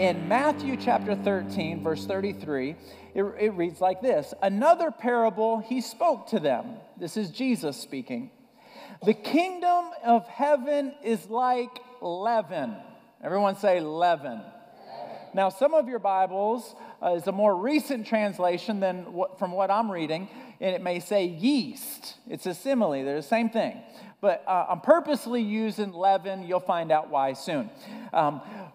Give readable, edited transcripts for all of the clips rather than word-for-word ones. in Matthew chapter 13, verse 33, it reads like this. Another parable he spoke to them. This is Jesus speaking. The kingdom of heaven is like leaven. Everyone say leaven. Now, some of your Bibles is a more recent translation than from what I'm reading, and it may say yeast. It's a simile. They're the same thing. But I'm purposely using leaven. You'll find out why soon.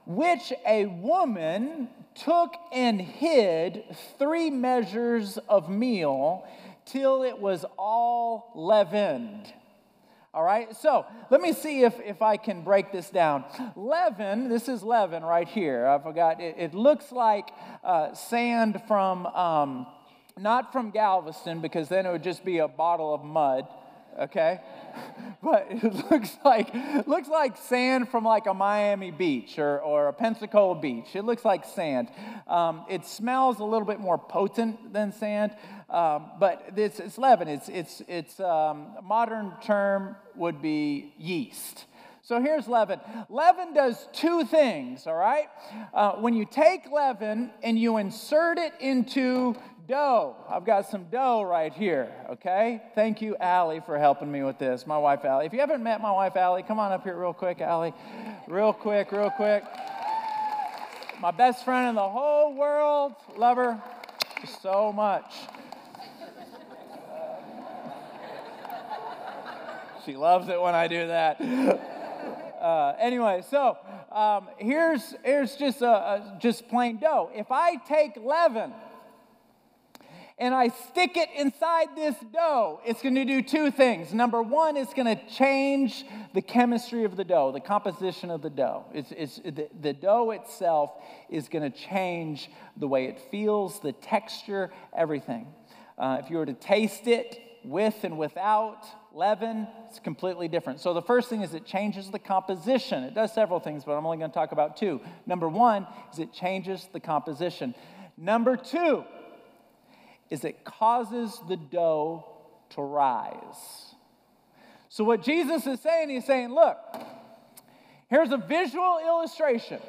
Which a woman took and hid 3 measures of meal till it was all leavened. All right, so let me see if I can break this down. Leaven, this is leaven right here. I forgot. It looks like sand from, not from Galveston, because then it would just be a bottle of mud, okay? But it looks like sand from like a Miami beach or a Pensacola beach. It looks like sand. It smells a little bit more potent than sand, but it's leaven. It's modern term would be yeast. So here's leaven. Leaven does 2 things. All right, when you take leaven and you insert it into dough. I've got some dough right here, okay? Thank you, Allie, for helping me with this. My wife, Allie. If you haven't met my wife, Allie, come on up here real quick, Allie. Real quick. My best friend in the whole world. Love her so much. She loves it when I do that. Anyway, so here's just just plain dough. If I take leaven and I stick it inside this dough, it's going to do 2 things. Number 1, it's going to change the chemistry of the dough, the composition of the dough. The dough itself is going to change the way it feels, the texture, everything. If you were to taste it with and without leaven, it's completely different. So the first thing is it changes the composition. It does several things, but I'm only going to talk about 2. Number 1 is it changes the composition. Number 2 is it causes the dough to rise. So what Jesus is saying, he's saying, look, here's a visual illustration.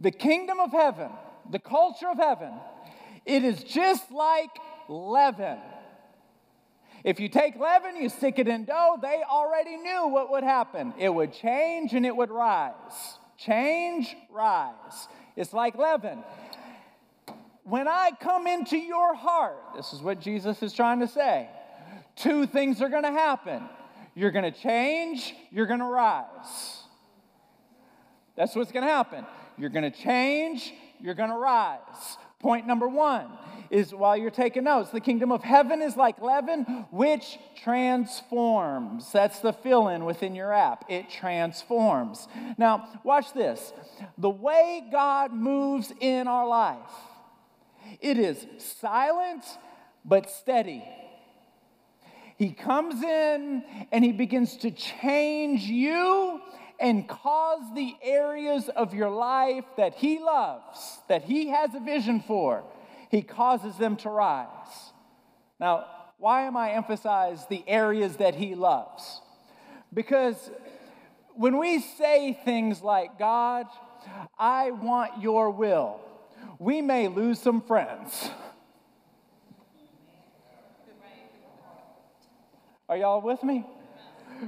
The kingdom of heaven, the culture of heaven, it is just like leaven. If you take leaven, you stick it in dough, they already knew what would happen. It would change and it would rise. Change, rise. It's like leaven. When I come into your heart, this is what Jesus is trying to say, 2 things are going to happen. You're going to change, you're going to rise. That's what's going to happen. You're going to change, you're going to rise. Point number 1 is, while you're taking notes, the kingdom of heaven is like leaven, which transforms. That's the fill-in within your app. It transforms. Now, watch this. The way God moves in our life, it is silent but steady. He comes in and he begins to change you and cause the areas of your life that he loves, that he has a vision for, he causes them to rise. Now, why am I emphasizing the areas that he loves? Because when we say things like, God, I want your will, we may lose some friends. Are y'all with me?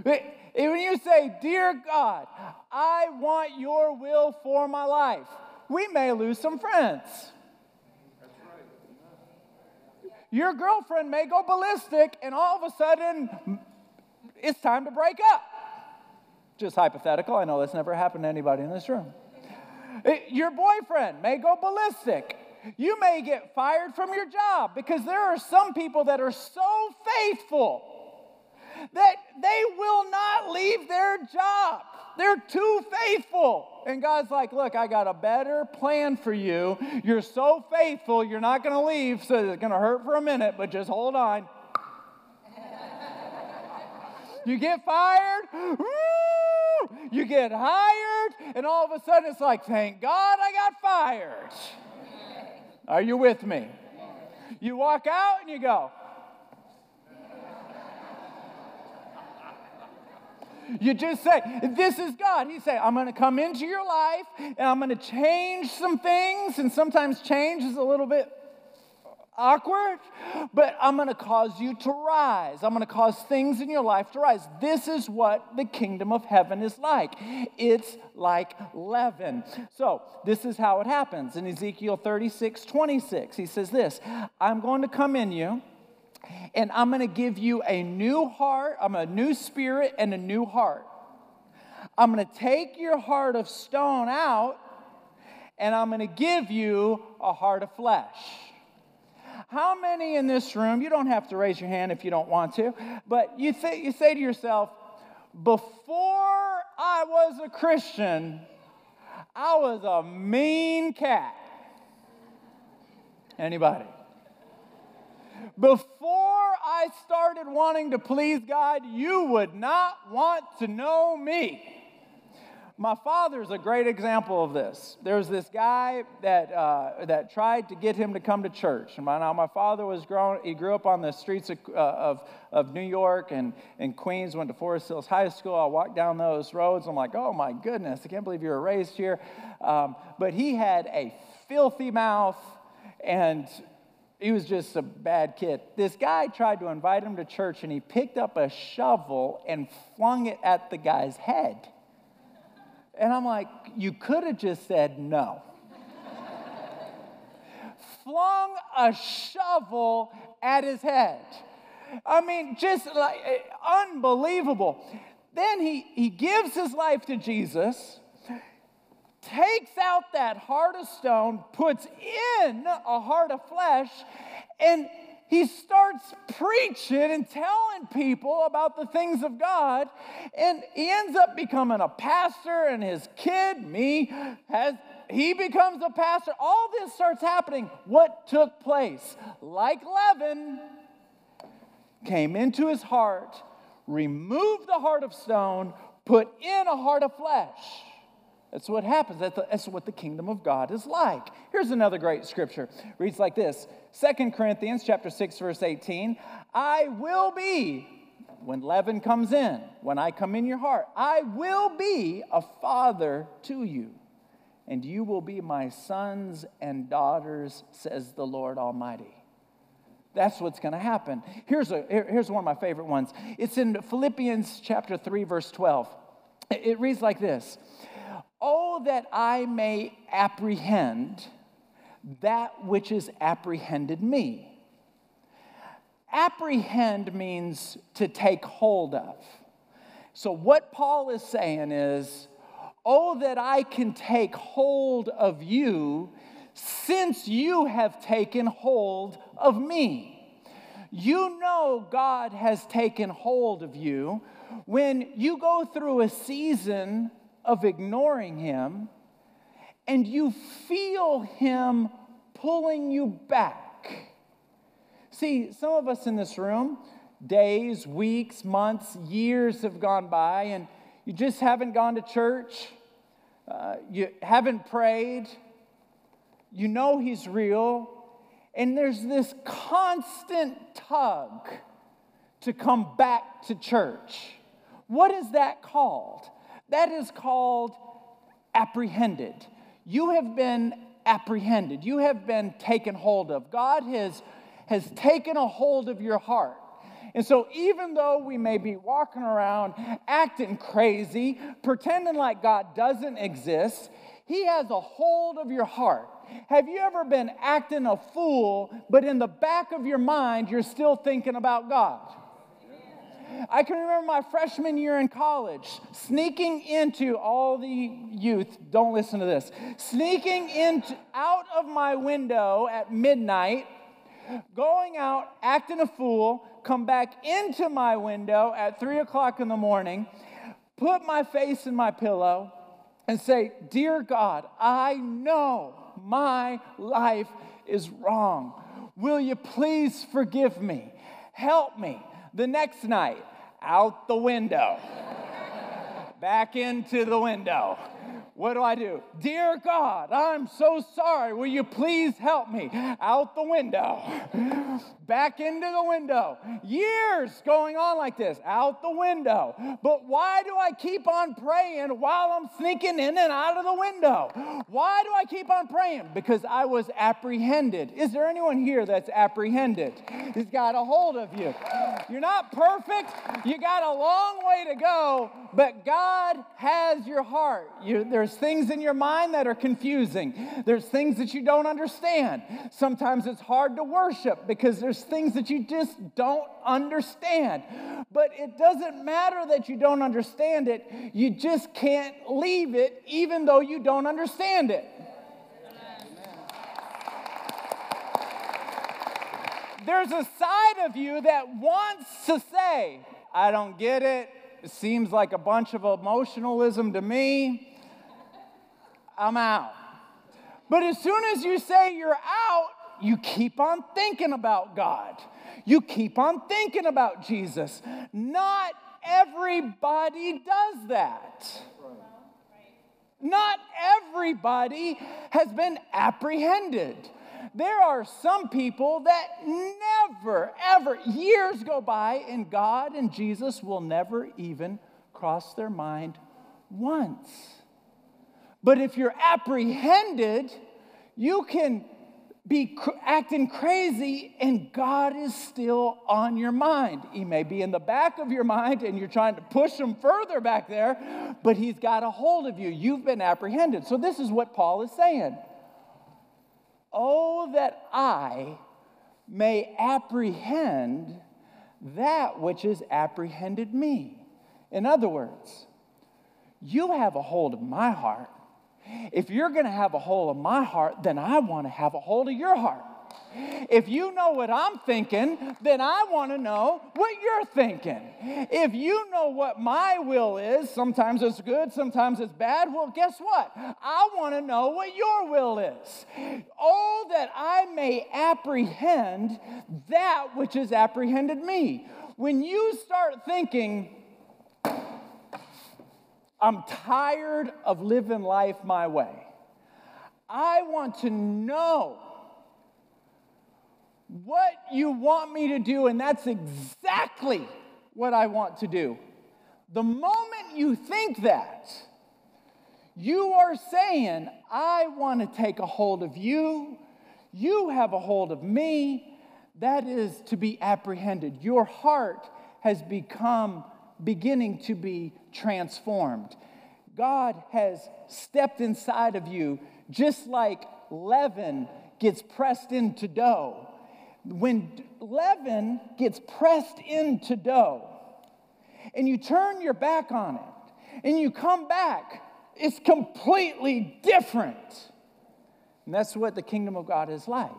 When you say, dear God, I want your will for my life, we may lose some friends. Your girlfriend may go ballistic, and all of a sudden, it's time to break up. Just hypothetical. I know that's never happened to anybody in this room. Your boyfriend may go ballistic. You may get fired from your job, because there are some people that are so faithful that they will not leave their job. They're too faithful. And God's like, look, I got a better plan for you. You're so faithful, you're not going to leave, so it's going to hurt for a minute, but just hold on. You get fired, woo! You get hired, and all of a sudden it's like, thank God I got fired. Are you with me? You walk out and you go. You just say, this is God. He said, I'm going to come into your life, and I'm going to change some things. And sometimes change is a little bit awkward, but I'm going to cause you to rise. I'm going to cause things in your life to rise. This is what the kingdom of heaven is like. It's like leaven. So this is how it happens. In Ezekiel 36:26, he says this, I'm going to come in you, and I'm going to give you a new heart. I'm a new spirit and a new heart. I'm going to take your heart of stone out, and I'm going to give you a heart of flesh. How many in this room, you don't have to raise your hand if you don't want to, but you say to yourself, before I was a Christian, I was a mean cat. Anybody? Before I started wanting to please God, you would not want to know me. My father's a great example of this. There was this guy that tried to get him to come to church. And my father was grown. He grew up on the streets of New York and Queens. Went to Forest Hills High School. I walked down those roads. I'm like, oh my goodness, I can't believe you were raised here. But he had a filthy mouth, and he was just a bad kid. This guy tried to invite him to church, and he picked up a shovel and flung it at the guy's head. And I'm like, you could have just said no. Flung a shovel at his head. I mean, just like unbelievable. Then he gives his life to Jesus, takes out that heart of stone, puts in a heart of flesh, and he starts preaching and telling people about the things of God, and he ends up becoming a pastor, and his kid, he becomes a pastor. All this starts happening. What took place? Like leaven, came into his heart, removed the heart of stone, put in a heart of flesh. That's what happens. That's what the kingdom of God is like. Here's another great scripture. It reads like this. 2 Corinthians chapter 6, verse 18. I will be, when leaven comes in, when I come in your heart, I will be a father to you, and you will be my sons and daughters, says the Lord Almighty. That's what's going to happen. Here's one of my favorite ones. It's in Philippians chapter 3, verse 12. It reads like this. Oh, that I may apprehend that which is apprehended me. Apprehend means to take hold of. So what Paul is saying is, oh, that I can take hold of you since you have taken hold of me. You know God has taken hold of you when you go through a season of ignoring him, and you feel him pulling you back. See, some of us in this room, days, weeks, months, years have gone by, and you just haven't gone to church, you haven't prayed, you know he's real, and there's this constant tug to come back to church. What is that called? That is called apprehended. You have been apprehended. You have been taken hold of. God has taken a hold of your heart. And so even though we may be walking around acting crazy, pretending like God doesn't exist, he has a hold of your heart. Have you ever been acting a fool, but in the back of your mind, you're still thinking about God? I can remember my freshman year in college, sneaking into all the youth, don't listen to this, sneaking out of my window at midnight, going out, acting a fool, come back into my window at 3 o'clock in the morning, put my face in my pillow, and say, Dear God, I know my life is wrong. Will you please forgive me? Help me. The next night, out the window, back into the window, What do? Dear God, I'm so sorry. Will you please help me? Out the window. Back into the window. Years going on like this. Out the window. But why do I keep on praying while I'm sneaking in and out of the window? Why do I keep on praying? Because I was apprehended. Is there anyone here that's apprehended? He's got a hold of you. You're not perfect. You got a long way to go. But God has your heart. There's things in your mind that are confusing. There's things that you don't understand. Sometimes it's hard to worship because there's things that you just don't understand. But it doesn't matter that you don't understand it. You just can't leave it even though you don't understand it. There's a side of you that wants to say, I don't get it. It seems like a bunch of emotionalism to me. I'm out. But as soon as you say you're out, you keep on thinking about God. You keep on thinking about Jesus. Not everybody does that. Not everybody has been apprehended. There are some people that never, ever, years go by and God and Jesus will never even cross their mind once. But if you're apprehended, you can be acting crazy and God is still on your mind. He may be in the back of your mind and you're trying to push him further back there, but he's got a hold of you. You've been apprehended. So this is what Paul is saying. Oh, that I may apprehend that which is apprehended me. In other words, you have a hold of my heart. If you're going to have a hold of my heart, then I want to have a hold of your heart. If you know what I'm thinking, then I want to know what you're thinking. If you know what my will is, sometimes it's good, sometimes it's bad, well, guess what? I want to know what your will is. Oh, that I may apprehend that which is apprehended me. When you start thinking, I'm tired of living life my way. I want to know what you want me to do, and that's exactly what I want to do. The moment you think that, you are saying, I want to take a hold of you. You have a hold of me. That is to be apprehended. Your heart has beginning to be transformed. God has stepped inside of you just like leaven gets pressed into dough. When leaven gets pressed into dough and you turn your back on it and you come back, it's completely different. And that's what the kingdom of God is like.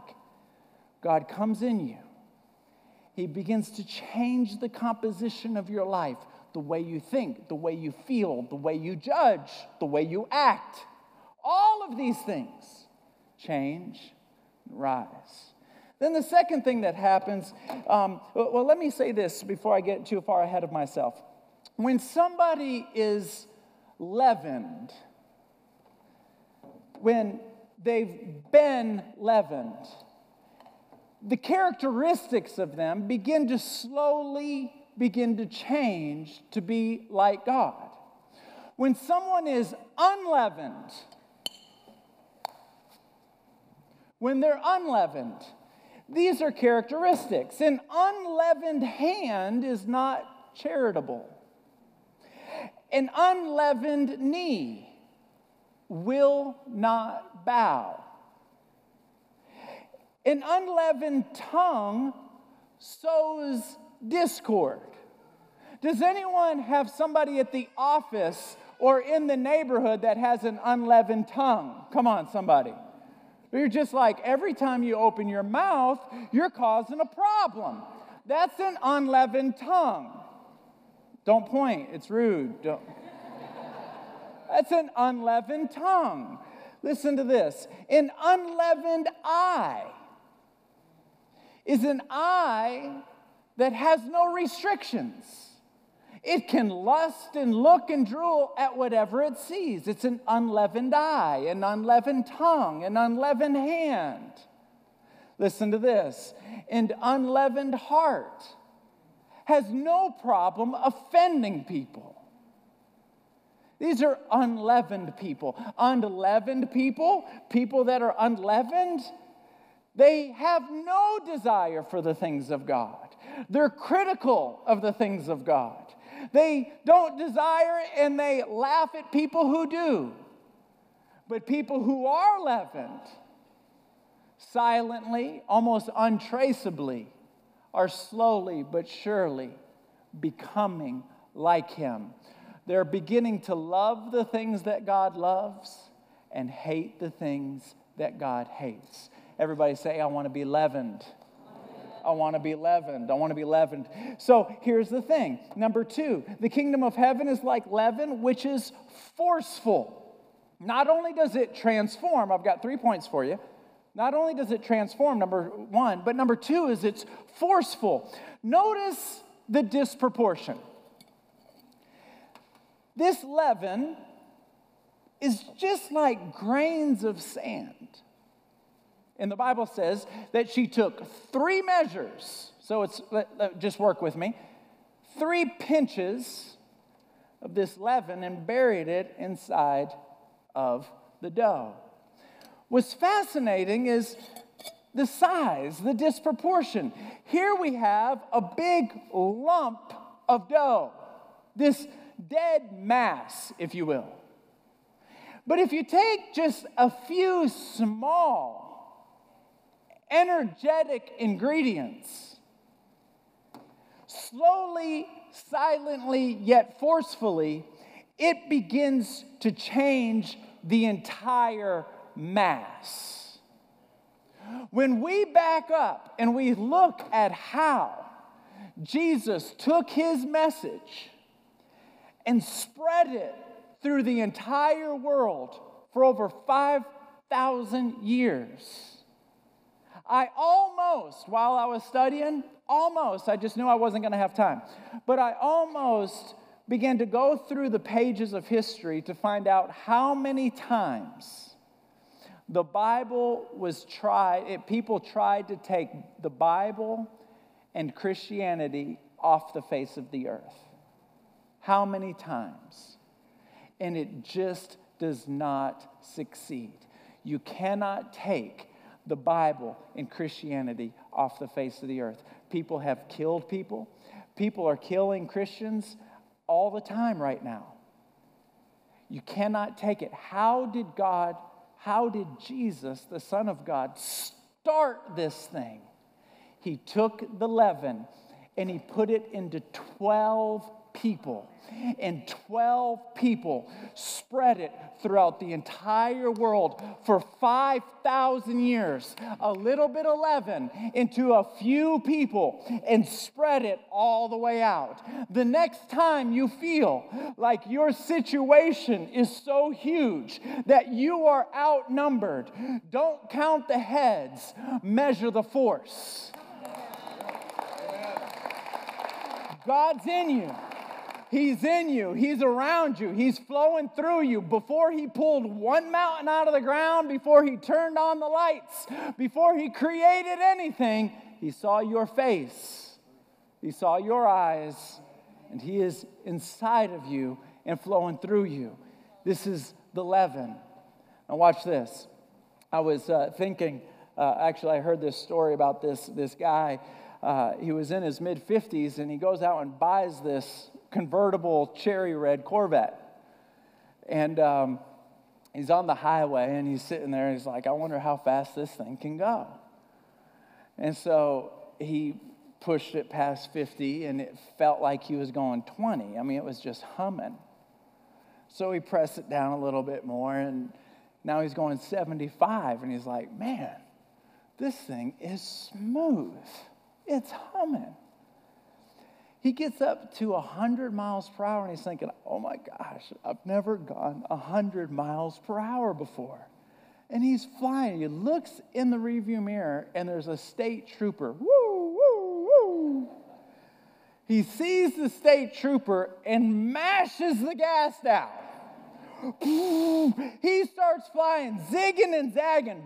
God comes in you. He begins to change the composition of your life, the way you think, the way you feel, the way you judge, the way you act. All of these things change and rise. Then the second thing that happens, well, let me say this before I get too far ahead of myself. When somebody is leavened, when they've been leavened, the characteristics of them begin to slowly begin to change to be like God. When someone is unleavened, when they're unleavened, these are characteristics. An unleavened hand is not charitable. An unleavened knee will not bow. An unleavened tongue sows discord. Does anyone have somebody at the office or in the neighborhood that has an unleavened tongue? Come on, somebody. You're just like, every time you open your mouth, you're causing a problem. That's an unleavened tongue. Don't point. It's rude. Don't. That's an unleavened tongue. Listen to this. An unleavened eye is an eye that has no restrictions. It can lust and look and drool at whatever it sees. It's an unleavened eye, an unleavened tongue, an unleavened hand. Listen to this. An unleavened heart has no problem offending people. These are unleavened people. Unleavened people, people that are unleavened, they have no desire for the things of God. They're critical of the things of God. They don't desire and they laugh at people who do. But people who are leavened, silently, almost untraceably, are slowly but surely becoming like him. They're beginning to love the things that God loves and hate the things that God hates. Everybody say, I want to be leavened. I want to be leavened. I want to be leavened. So here's the thing. Number two, the kingdom of heaven is like leaven, which is forceful. Not only does it transform, I've got 3 points for you. Not only does it transform, number one, but number two is it's forceful. Notice the disproportion. This leaven is just like grains of sand. And the Bible says that she took 3 measures. So it's, just work with me. 3 pinches of this leaven and buried it inside of the dough. What's fascinating is the size, the disproportion. Here we have a big lump of dough, this dead mass, if you will. But if you take just a few small energetic ingredients, slowly, silently, yet forcefully, it begins to change the entire mass. When we back up and we look at how Jesus took his message and spread it through the entire world for over 5,000 years, I almost, while I was studying, I just knew I wasn't going to have time, but I almost began to go through the pages of history to find out how many times the Bible was people tried to take the Bible and Christianity off the face of the earth. How many times? And it just does not succeed. You cannot take the Bible and Christianity off the face of the earth. People have killed people. People are killing Christians all the time right now. You cannot take it. How did Jesus, the Son of God, start this thing? He took the leaven and he put it into 12 people, and 12 people spread it throughout the entire world for 5,000 years. A little bit of leaven into a few people and spread it all the way out. The next time you feel like your situation is so huge that you are outnumbered, don't count the heads, measure the force. God's in you. He's in you. He's around you. He's flowing through you. Before he pulled one mountain out of the ground, before he turned on the lights, before he created anything, he saw your face. He saw your eyes, and he is inside of you and flowing through you. This is the leaven. Now watch this. I was thinking, actually I heard this story about this guy. He was in his mid-50s, and he goes out and buys this convertible cherry red Corvette. And he's on the highway and he's sitting there and he's like, I wonder how fast this thing can go. And so he pushed it past 50 and it felt like he was going 20. I mean, it was just humming. So he pressed it down a little bit more and now he's going 75 and he's like, man, this thing is smooth. It's humming. He gets up to 100 miles per hour, and he's thinking, oh, my gosh, I've never gone 100 miles per hour before. And he's flying. He looks in the rearview mirror, and there's a state trooper. Woo, woo, woo. he sees the state trooper and mashes the gas down. He starts flying, zigging and zagging.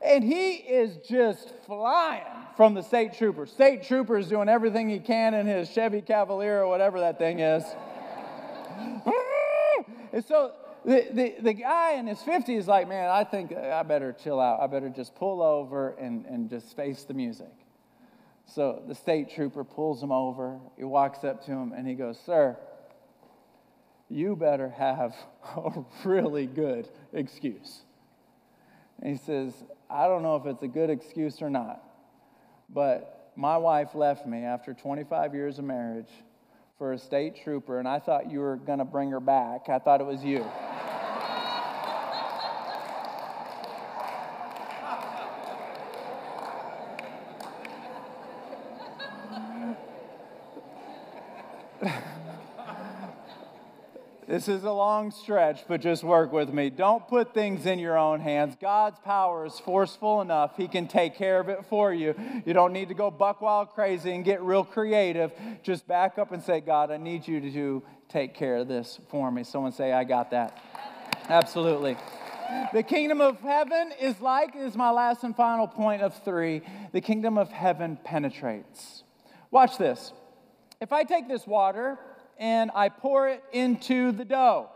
And he is just flying from the state trooper. State trooper is doing everything he can in his Chevy Cavalier or whatever that thing is. And so the guy in his 50s is like, man, I think I better chill out. I better just pull over and just face the music. So the state trooper pulls him over. He walks up to him and he goes, sir, you better have a really good excuse. And he says, I don't know if it's a good excuse or not, but my wife left me after 25 years of marriage for a state trooper, and I thought you were going to bring her back. I thought it was you. This is a long stretch, but just work with me. Don't put things in your own hands. God's power is forceful enough. He can take care of it for you. You don't need to go buck wild crazy and get real creative. Just back up and say, God, I need you to take care of this for me. Someone say, I got that. Absolutely. The kingdom of heaven is like, is my last and final point of three. The kingdom of heaven penetrates. Watch this. If I take this water and I pour it into the dough,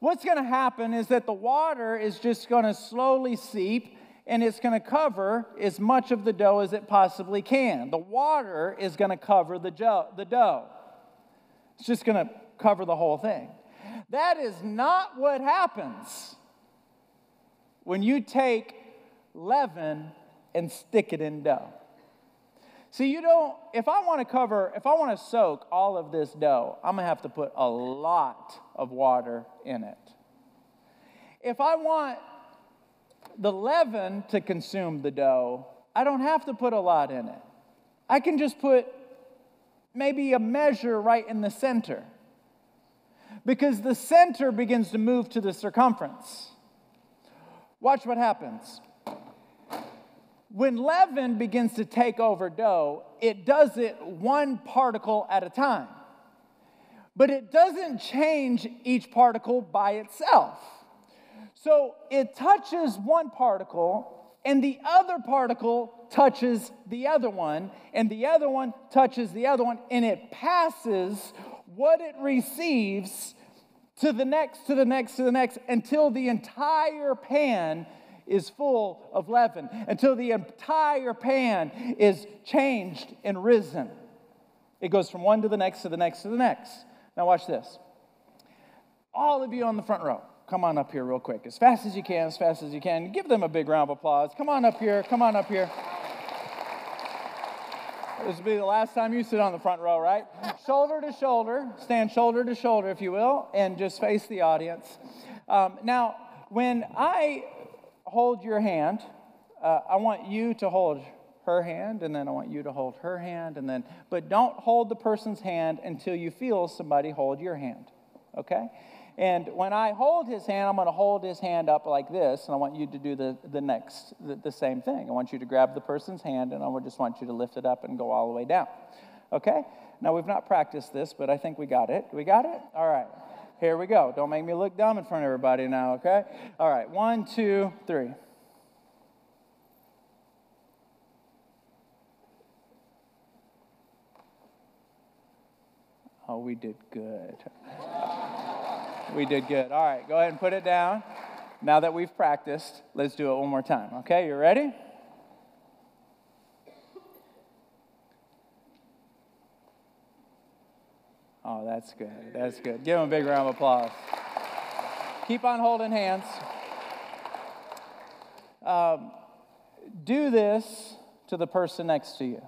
what's going to happen is that the water is just going to slowly seep, and it's going to cover as much of the dough as it possibly can. The water is going to cover the dough. It's just going to cover the whole thing. That is not what happens when you take leaven and stick it in dough. See, you don't, if I want to soak all of this dough, I'm going to have to put a lot of water in it. If I want the leaven to consume the dough, I don't have to put a lot in it. I can just put maybe a measure right in the center, because the center begins to move to the circumference. Watch what happens. When leaven begins to take over dough, it does it one particle at a time. But it doesn't change each particle by itself. So it touches one particle, and the other particle touches the other one, and the other one touches the other one, and it passes what it receives to the next, to the next, to the next, until the entire pan is full of leaven, until the entire pan is changed and risen. It goes from one to the next, to the next, to the next. Now watch this. All of you on the front row, come on up here real quick, as fast as you can, as fast as you can. Give them a big round of applause. Come on up here, come on up here. This will be the last time you sit on the front row, right? Shoulder to shoulder, stand shoulder to shoulder, if you will, and just face the audience. Now, when I hold your hand, I want you to hold her hand, and then I want you to hold her hand, and then, but don't hold the person's hand until you feel somebody hold your hand, okay? And when I hold his hand, I'm going to hold his hand up like this, and I want you to do the same thing. I want you to grab the person's hand, and I just want you to lift it up and go all the way down, okay? Now, we've not practiced this, but I think we got it. We got it? All right. Here we go. Don't make me look dumb in front of everybody now, okay? All right, 1, 2, 3. Oh, we did good. We did good. All right, go ahead and put it down. Now that we've practiced, let's do it one more time, okay? You ready? Oh, that's good. That's good. Give them a big round of applause. Keep on holding hands. Do this to the person next to you.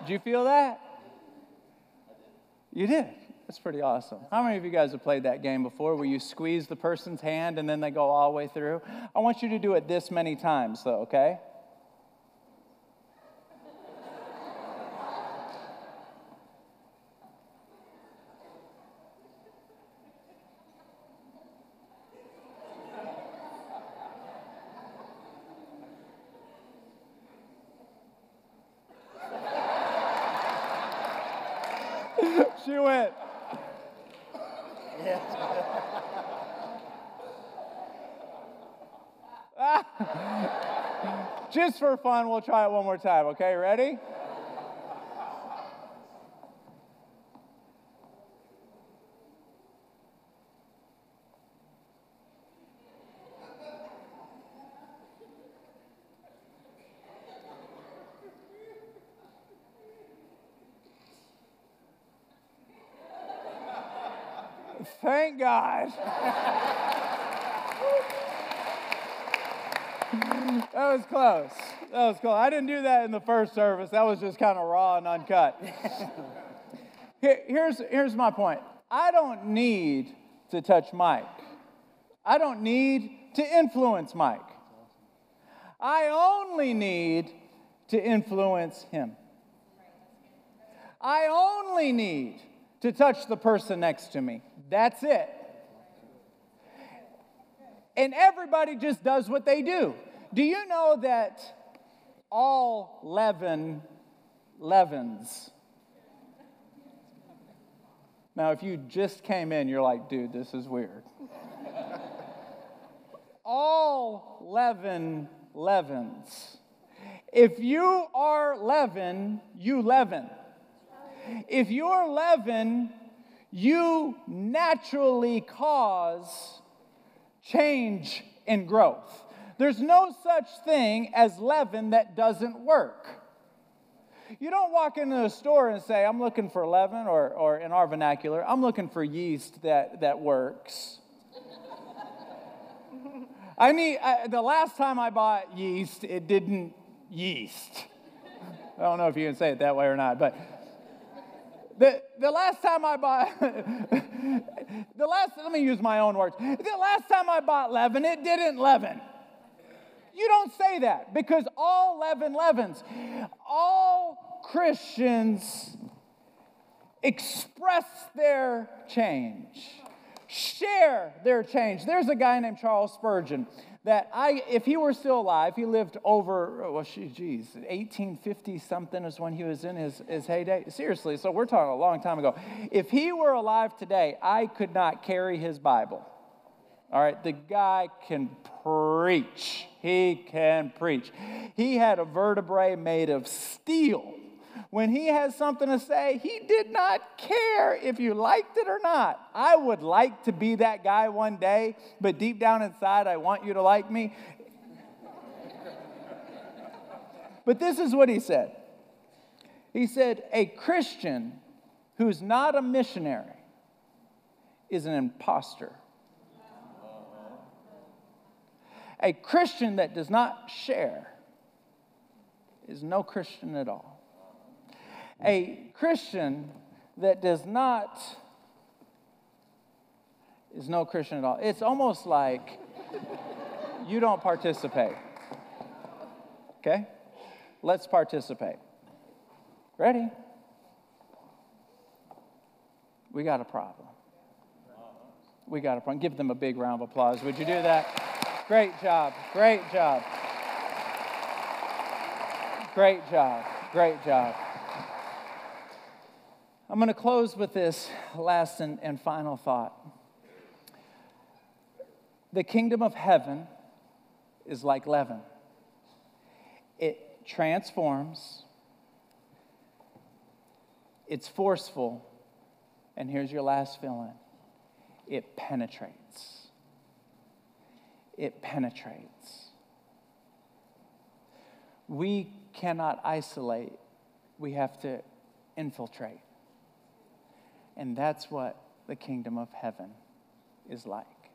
Did you feel that? You did. That's pretty awesome. How many of you guys have played that game before where you squeeze the person's hand and then they go all the way through? I want you to do it this many times, though, okay? to it. Just for fun, we'll try it one more time, okay? Ready? Thank God. That was close. That was close. I didn't do that in the first service. That was just kind of raw and uncut. Here's my point. I don't need to touch Mike. I don't need to influence Mike. I only need to influence him. I only need to touch the person next to me. That's it. And everybody just does what they do. Do you know that all leaven leavens? Now, if you just came in, you're like, dude, this is weird. All leaven leavens. If you are leaven, you leaven. If you're leaven, you naturally cause change and growth. There's no such thing as leaven that doesn't work. You don't walk into a store and say, I'm looking for leaven, or in our vernacular, I'm looking for yeast that works. The last time I bought yeast, it didn't yeast. I don't know if you can say it that way or not, but the last time I bought, let me use my own words. The last time I bought leaven, it didn't leaven. You don't say that, because all leaven leavens. All Christians express their change, share their change. There's a guy named Charles Spurgeon that if he were still alive, he lived over, 1850-something is when he was in his heyday. Seriously, so we're talking a long time ago. If he were alive today, I could not carry his Bible. All right, the guy can preach. He can preach. He had a vertebrae made of steel. When he had something to say, he did not care if you liked it or not. I would like to be that guy one day, but deep down inside, I want you to like me. But this is what he said. He said, a Christian who's not a missionary is an imposter. A Christian that does not share is no Christian at all. A Christian that does not is no Christian at all. It's almost like you don't participate. Okay? Let's participate. Ready? We got a problem. We got a problem. Give them a big round of applause. Would you do that? Great job. Great job. Great job. Great job. I'm going to close with this last and final thought. The kingdom of heaven is like leaven. It transforms. It's forceful. And here's your last fill-in. It penetrates. It penetrates. We cannot isolate. We have to infiltrate. And that's what the kingdom of heaven is like.